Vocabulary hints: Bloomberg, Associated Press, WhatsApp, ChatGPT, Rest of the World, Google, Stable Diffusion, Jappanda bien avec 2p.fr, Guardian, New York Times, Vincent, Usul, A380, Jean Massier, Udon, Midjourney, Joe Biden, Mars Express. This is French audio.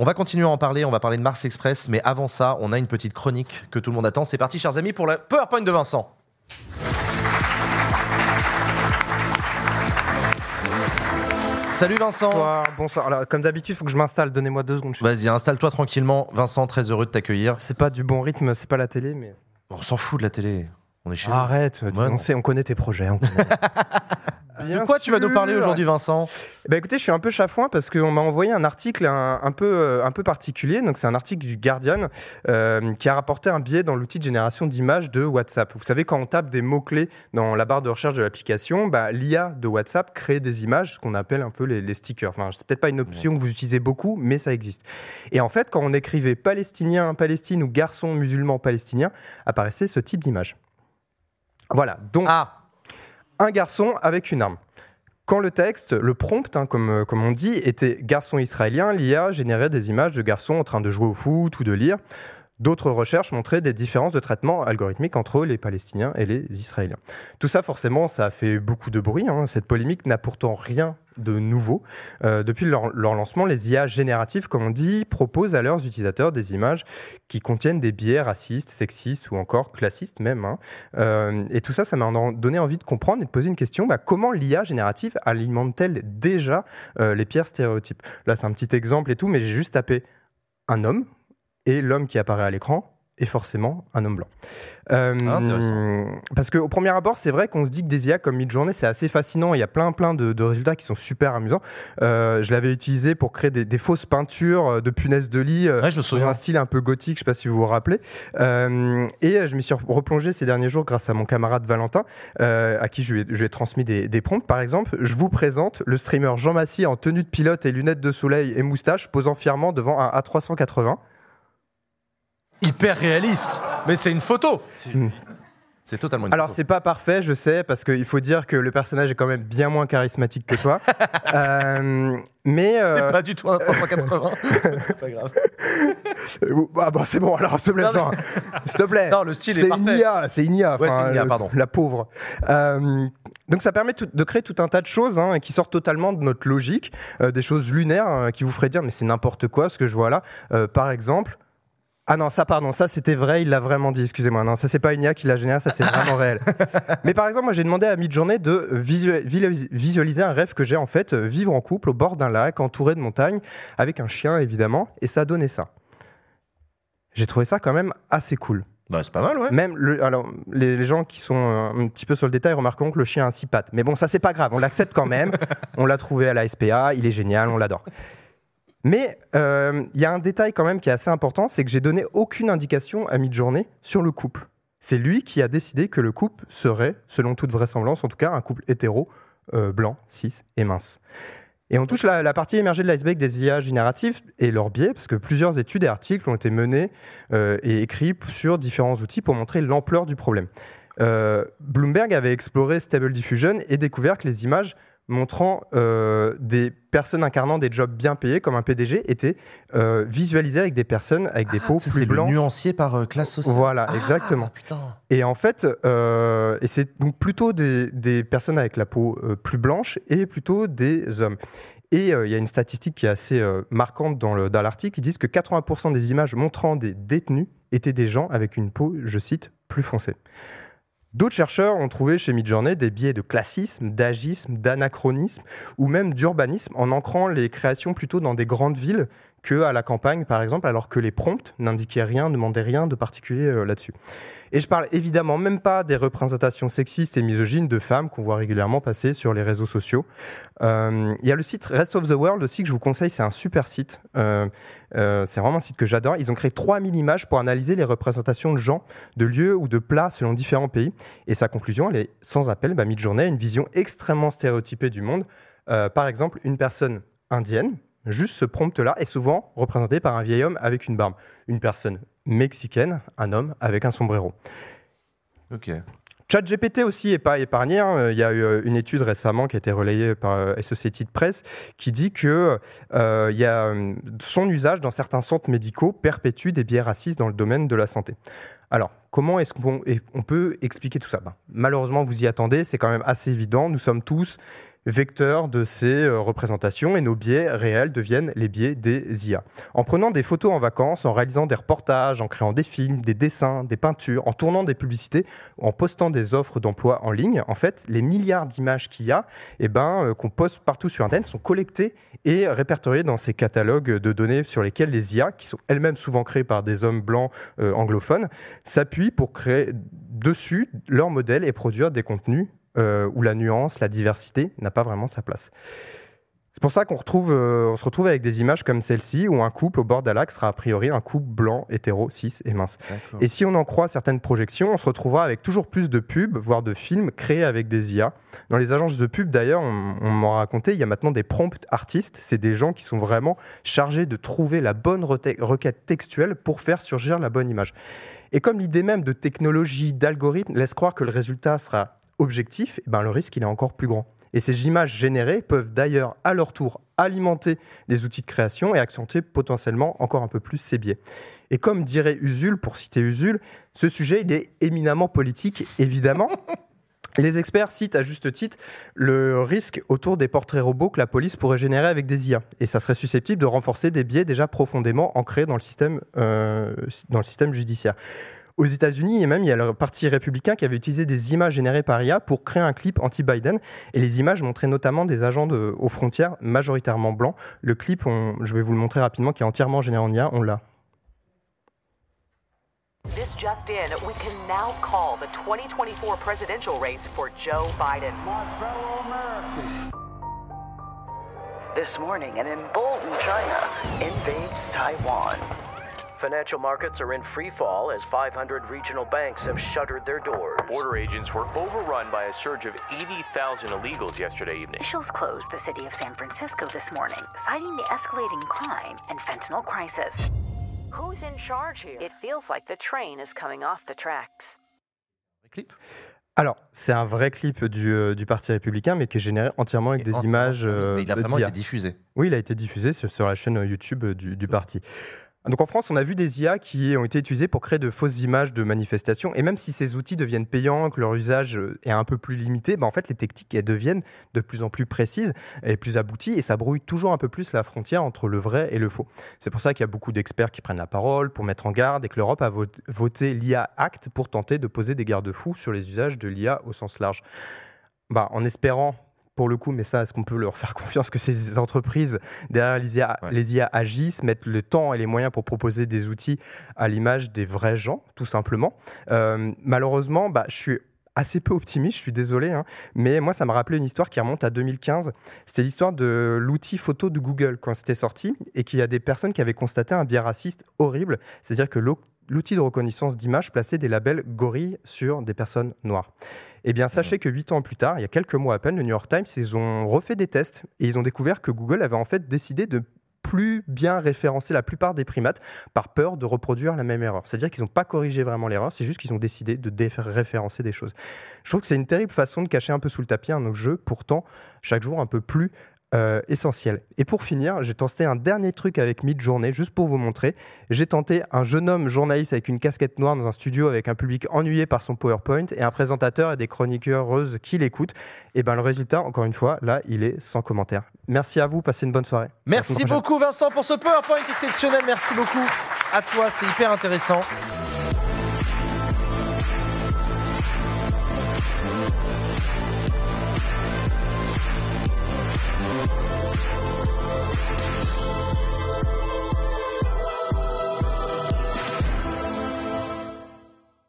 On va continuer à en parler, on va parler de Mars Express, mais avant ça, on a une petite chronique que tout le monde attend. C'est parti, chers amis, pour la PowerPoint de Vincent. Salut Vincent. Bonsoir. Alors, comme d'habitude, il faut que je m'installe, donnez-moi 2 secondes. Vas-y, installe-toi tranquillement. Vincent, très heureux de t'accueillir. C'est pas du bon rythme, c'est pas la télé, mais... On s'en fout de la télé, on est chez nous. Arrête, on connaît tes projets, on connaît. De quoi tu vas nous parler aujourd'hui, Vincent ? Bah écoutez, je suis un peu chafouin parce qu'on m'a envoyé un article un peu particulier. Donc c'est un article du Guardian qui a rapporté un biais dans l'outil de génération d'images de WhatsApp. Vous savez, quand on tape des mots-clés dans la barre de recherche de l'application, l'IA de WhatsApp crée des images, ce qu'on appelle un peu les stickers. Enfin, c'est peut-être pas une option que vous utilisez beaucoup, mais ça existe. Et en fait, quand on écrivait « Palestinien, Palestine » ou « Garçon, musulman, palestinien », apparaissait ce type d'image. Voilà, donc... Ah. Un garçon avec une arme. Quand le texte, le prompt, comme on dit, était garçon israélien, l'IA générait des images de garçons en train de jouer au foot ou de lire. D'autres recherches montraient des différences de traitement algorithmique entre les Palestiniens et les Israéliens. Tout ça, forcément, ça a fait beaucoup de bruit. Cette polémique n'a pourtant rien de nouveau. Depuis leur lancement, les IA génératives, comme on dit, proposent à leurs utilisateurs des images qui contiennent des biais racistes, sexistes ou encore classistes même. Et tout ça, ça m'a donné envie de comprendre et de poser une question. Comment l'IA générative alimente-t-elle déjà les pires stéréotypes ? Là, c'est un petit exemple et tout, mais j'ai juste tapé un homme et l'homme qui apparaît à l'écran est forcément un homme blanc. Parce qu'au premier abord, c'est vrai qu'on se dit que des IA comme Midjourney, c'est assez fascinant. Il y a plein de résultats qui sont super amusants. Je l'avais utilisé pour créer des fausses peintures de punaises de lit, dans un style un peu gothique, je ne sais pas si vous vous rappelez. Et je m'y suis replongé ces derniers jours grâce à mon camarade Valentin, à qui je lui ai transmis des prompts. Par exemple, je vous présente le streamer Jean Massier en tenue de pilote et lunettes de soleil et moustache, posant fièrement devant un A380. Hyper réaliste, mais c'est une photo. C'est totalement une photo. Alors c'est pas parfait, je sais, parce qu'il faut dire que le personnage est quand même bien moins charismatique que toi. Mais c'est pas du tout un 380. C'est pas grave. C'est bon, alors s'il te plaît. S'il te plaît. Non, le style est parfait. C'est une IA. Ouais, c'est une IA, pardon. La pauvre. Donc ça permet de créer tout un tas de choses qui sortent totalement de notre logique, des choses lunaires qui vous feraient dire mais c'est n'importe quoi ce que je vois là. Par exemple. Ah non, ça c'était vrai, il l'a vraiment dit, excusez-moi. Non, ça c'est pas une IA qui l'a généré, ça c'est vraiment réel. Mais par exemple, moi j'ai demandé à Midjourney de visualiser un rêve que j'ai en fait, vivre en couple au bord d'un lac, entouré de montagnes, avec un chien évidemment, et ça donnait ça. J'ai trouvé ça quand même assez cool. C'est pas mal, ouais. Même les gens qui sont un petit peu sur le détail remarqueront que le chien a 6 pattes. Mais bon, ça c'est pas grave, on l'accepte quand même, on l'a trouvé à la SPA, il est génial, on l'adore. Mais il y a un détail quand même qui est assez important, c'est que j'ai donné aucune indication à Midjourney sur le couple. C'est lui qui a décidé que le couple serait, selon toute vraisemblance en tout cas, un couple hétéro, blanc, cis et mince. Et on touche la partie émergée de l'iceberg des IA génératives et leurs biais, parce que plusieurs études et articles ont été menés et écrits sur différents outils pour montrer l'ampleur du problème. Bloomberg avait exploré Stable Diffusion et découvert que les images montrant des personnes incarnant des jobs bien payés comme un PDG était visualisé avec des personnes avec des peaux plus blanches. C'est nuancié par classe sociale. Voilà, exactement. Putain. Et en fait, et c'est donc plutôt des personnes avec la peau plus blanche et plutôt des hommes. Et il y a une statistique qui est assez marquante dans l'article, qui dit que 80% des images montrant des détenus étaient des gens avec une peau, je cite, plus foncée. D'autres chercheurs ont trouvé chez Midjourney des biais de classisme, d'agisme, d'anachronisme ou même d'urbanisme en ancrant les créations plutôt dans des grandes villes qu'à la campagne, par exemple, alors que les prompts n'indiquaient rien, ne demandaient rien de particulier là-dessus. Et je parle évidemment même pas des représentations sexistes et misogynes de femmes qu'on voit régulièrement passer sur les réseaux sociaux. Il y a le site Rest of the World aussi que je vous conseille, c'est un super site. C'est vraiment un site que j'adore. Ils ont créé 3000 images pour analyser les représentations de gens, de lieux ou de plats selon différents pays. Et sa conclusion, elle est sans appel. Midjourney a une vision extrêmement stéréotypée du monde. Par exemple, une personne indienne, juste ce prompt-là est souvent représenté par un vieil homme avec une barbe. Une personne mexicaine, un homme avec un sombrero. Ok. ChatGPT aussi n'est pas épargné. Il y a eu une étude récemment qui a été relayée par Associated Press qui dit que y a son usage dans certains centres médicaux perpétue des biais racistes dans le domaine de la santé. Alors, comment est-ce qu'on peut expliquer tout ça ? Malheureusement, vous y attendez, c'est quand même assez évident. Nous sommes tous vecteur de ces représentations et nos biais réels deviennent les biais des IA. En prenant des photos en vacances, en réalisant des reportages, en créant des films, des dessins, des peintures, en tournant des publicités, en postant des offres d'emploi en ligne, en fait, les milliards d'images qu'il y a, qu'on poste partout sur Internet, sont collectées et répertoriées dans ces catalogues de données sur lesquels les IA, qui sont elles-mêmes souvent créées par des hommes blancs anglophones, s'appuient pour créer dessus leur modèle et produire des contenus où la nuance, la diversité n'a pas vraiment sa place. C'est pour ça qu'on se retrouve avec des images comme celle-ci où un couple au bord d'un lac sera a priori un couple blanc, hétéro, cis et mince. D'accord. Et si on en croit certaines projections, on se retrouvera avec toujours plus de pubs, voire de films créés avec des IA. Dans les agences de pub, d'ailleurs, on m'en racontait, il y a maintenant des prompt artistes. C'est des gens qui sont vraiment chargés de trouver la bonne requête textuelle pour faire surgir la bonne image. Et comme l'idée même de technologie, d'algorithme laisse croire que le résultat sera objectif, le risque il est encore plus grand. Et ces images générées peuvent d'ailleurs, à leur tour, alimenter les outils de création et accentuer potentiellement encore un peu plus ces biais. Et comme dirait Usul, pour citer Usul, ce sujet, il est éminemment politique, évidemment. Les experts citent à juste titre le risque autour des portraits robots que la police pourrait générer avec des IA. Et ça serait susceptible de renforcer des biais déjà profondément ancrés dans le système judiciaire. Aux États-Unis, et même, il y a le parti républicain qui avait utilisé des images générées par IA pour créer un clip anti-Biden. Et les images montraient notamment des agents aux frontières, majoritairement blancs. Le clip, je vais vous le montrer rapidement, qui est entièrement généré en IA. On l'a. This just in, we can now call the 2024 presidential race for Joe Biden. This morning, an emboldened China invades Taiwan. Financial markets are in free fall as 500 regional banks have shuttered their doors. Border agents were overrun by a surge of 80,000 illegals yesterday evening. Officials closed the city of San Francisco this morning, citing the escalating crime and fentanyl crisis. Who's in charge here? It feels like the train is coming off the tracks. Alors, c'est un vrai clip du Parti républicain, mais qui est généré entièrement avec des images. Mais il a vraiment été diffusé. Oui, il a été diffusé sur la chaîne YouTube du Parti. Donc en France, on a vu des IA qui ont été utilisées pour créer de fausses images de manifestations. Et même si ces outils deviennent payants, que leur usage est un peu plus limité, en fait, les techniques elles deviennent de plus en plus précises et plus abouties. Et ça brouille toujours un peu plus la frontière entre le vrai et le faux. C'est pour ça qu'il y a beaucoup d'experts qui prennent la parole pour mettre en garde et que l'Europe a voté l'IA Act pour tenter de poser des garde-fous sur les usages de l'IA au sens large. En espérant... Pour le coup, mais ça, est-ce qu'on peut leur faire confiance que ces entreprises, derrière les IA agissent, mettent le temps et les moyens pour proposer des outils à l'image des vrais gens, tout simplement. Malheureusement, je suis assez peu optimiste, je suis désolé, mais moi, ça m'a rappelé une histoire qui remonte à 2015. C'était l'histoire de l'outil photo de Google quand c'était sorti et qu'il y a des personnes qui avaient constaté un biais raciste horrible, c'est-à-dire que l'outil de reconnaissance d'images plaçait des labels gorilles sur des personnes noires. Sachez que 8 ans plus tard, il y a quelques mois à peine, le New York Times, ils ont refait des tests et ils ont découvert que Google avait en fait décidé de plus bien référencer la plupart des primates par peur de reproduire la même erreur. C'est-à-dire qu'ils n'ont pas corrigé vraiment l'erreur, c'est juste qu'ils ont décidé de référencer des choses. Je trouve que c'est une terrible façon de cacher un peu sous le tapis un enjeu, pourtant chaque jour un peu plus essentiel. Et pour finir, j'ai tenté un dernier truc avec Midjourney, juste pour vous montrer. J'ai tenté un jeune homme journaliste avec une casquette noire dans un studio avec un public ennuyé par son PowerPoint et un présentateur et des chroniqueuses qui l'écoutent. Le résultat, encore une fois, là, il est sans commentaire. Merci à vous, passez une bonne soirée. Merci beaucoup Vincent pour ce PowerPoint exceptionnel. Merci beaucoup à toi, c'est hyper intéressant.